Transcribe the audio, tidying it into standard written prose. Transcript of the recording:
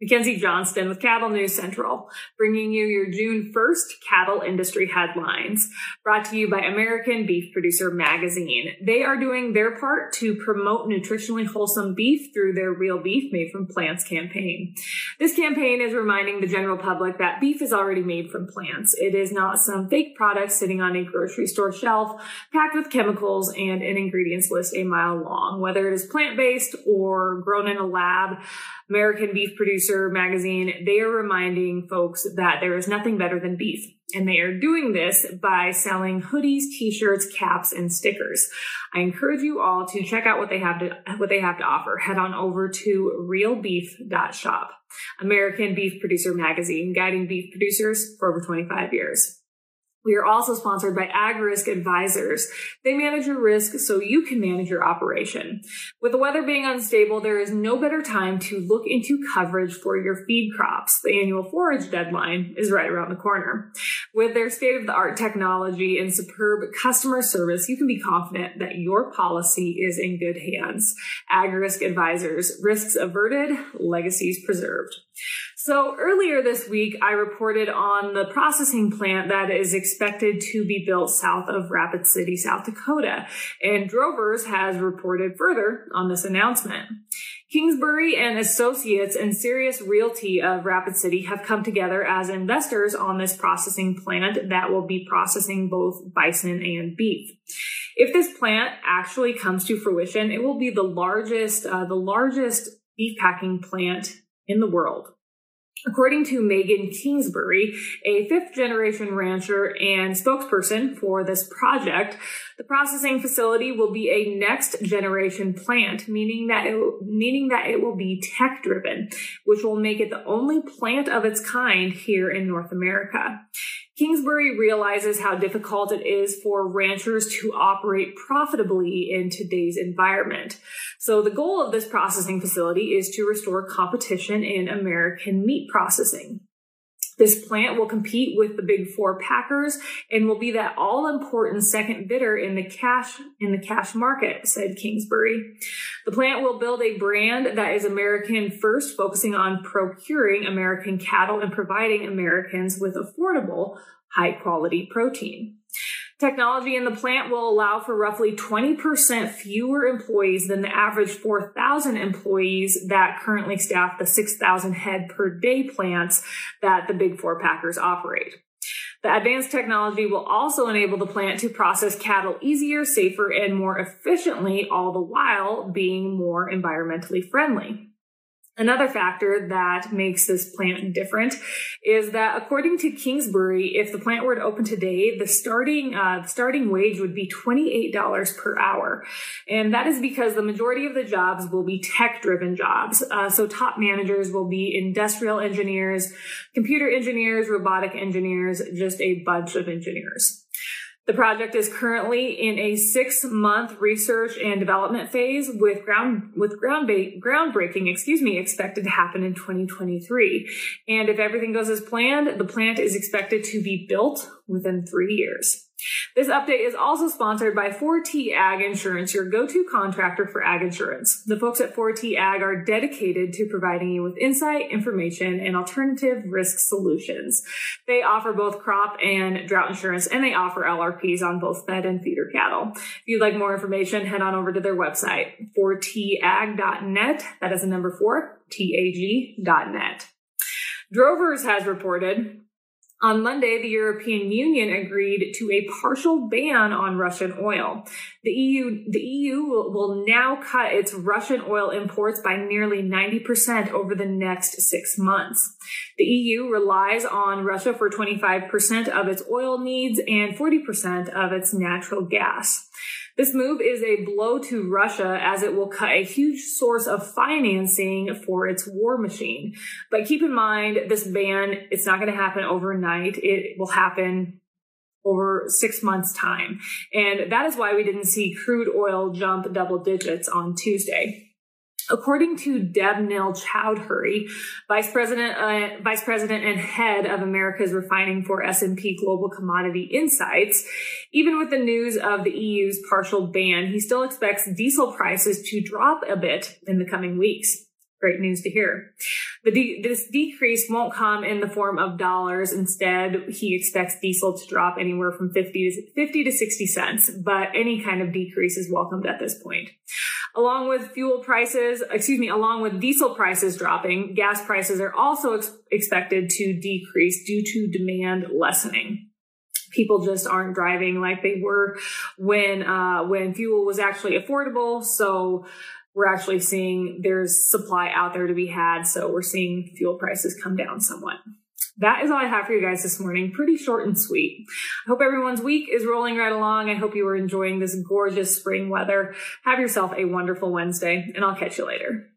Mackenzie Johnston with Cattle News Central, bringing you your June 1st cattle industry headlines, brought to you by American Beef Producer Magazine. They are doing their part to promote nutritionally wholesome beef through their Real Beef Made from Plants campaign. This campaign is reminding the general public that beef is already made from plants. It is not some fake product sitting on a grocery store shelf packed with chemicals and an ingredients list a mile long. Whether it is plant-based or grown in a lab, American Beef Producer Magazine, they are reminding folks that there is nothing better than beef. And they are doing this by selling hoodies, t-shirts, caps, and stickers. I encourage you all to check out what they have to offer. Head on over to realbeef.shop. American Beef Producer Magazine, guiding beef producers for over 25 years. We are also sponsored by AgRisk Advisors. They manage your risk so you can manage your operation. With the weather being unstable, there is no better time to look into coverage for your feed crops. The annual forage deadline is right around the corner. With their state-of-the-art technology and superb customer service, you can be confident that your policy is in good hands. AgRisk Advisors, risks averted, legacies preserved. So earlier this week, I reported on the processing plant that is expected to be built south of Rapid City, South Dakota, and Drovers has reported further on this announcement. Kingsbury and Associates and Sirius Realty of Rapid City have come together as investors on this processing plant that will be processing both bison and beef. If this plant actually comes to fruition, it will be the largest beef packing plant in the world. According to Megan Kingsbury, a fifth-generation rancher and spokesperson for this project, the processing facility will be a next-generation plant, meaning that it will be tech-driven, which will make it the only plant of its kind here in North America. Kingsbury realizes how difficult it is for ranchers to operate profitably in today's environment. So the goal of this processing facility is to restore competition in American meat processing. This plant will compete with the big four packers and will be that all-important second bidder in the cash market, said Kingsbury. The plant will build a brand that is American first, focusing on procuring American cattle and providing Americans with affordable, high-quality protein. Technology in the plant will allow for roughly 20% fewer employees than the average 4,000 employees that currently staff the 6,000 head per day plants that the big four packers operate. The advanced technology will also enable the plant to process cattle easier, safer, and more efficiently, all the while being more environmentally friendly. Another factor that makes this plant different is that, according to Kingsbury, if the plant were to open today, the starting wage would be $28 per hour. And that is because the majority of the jobs will be tech-driven jobs. So top managers will be industrial engineers, computer engineers, robotic engineers, just a bunch of engineers. The project is currently in a 6-month research and development phase with groundbreaking expected to happen in 2023. And if everything goes as planned, the plant is expected to be built within 3 years. This update is also sponsored by 4T Ag Insurance, your go-to contractor for ag insurance. The folks at 4T Ag are dedicated to providing you with insight, information, and alternative risk solutions. They offer both crop and drought insurance, and they offer LRPs on both fed and feeder cattle. If you'd like more information, head on over to their website, 4tag.net. That is the number 4tag.net. Drovers has reported, on Monday, the European Union agreed to a partial ban on Russian oil. The EU will now cut its Russian oil imports by nearly 90% over the next 6 months. The EU relies on Russia for 25% of its oil needs and 40% of its natural gas. This move is a blow to Russia, as it will cut a huge source of financing for its war machine. But keep in mind, this ban, it's not going to happen overnight. It will happen over 6 months' time. And that is why we didn't see crude oil jump double digits on Tuesday. According to Debnil Choudhury, Vice President and head of America's refining for S&P Global Commodity Insights, even with the news of the EU's partial ban, he still expects diesel prices to drop a bit in the coming weeks. Great news to hear. But this decrease won't come in the form of dollars. Instead, he expects diesel to drop anywhere from 50 to 60 cents, but any kind of decrease is welcomed at this point. Along with diesel prices dropping, gas prices are also expected to decrease due to demand lessening. People just aren't driving like they were when fuel was actually affordable. So we're actually seeing there's supply out there to be had. So we're seeing fuel prices come down somewhat. That is all I have for you guys this morning. Pretty short and sweet. I hope everyone's week is rolling right along. I hope you are enjoying this gorgeous spring weather. Have yourself a wonderful Wednesday, and I'll catch you later.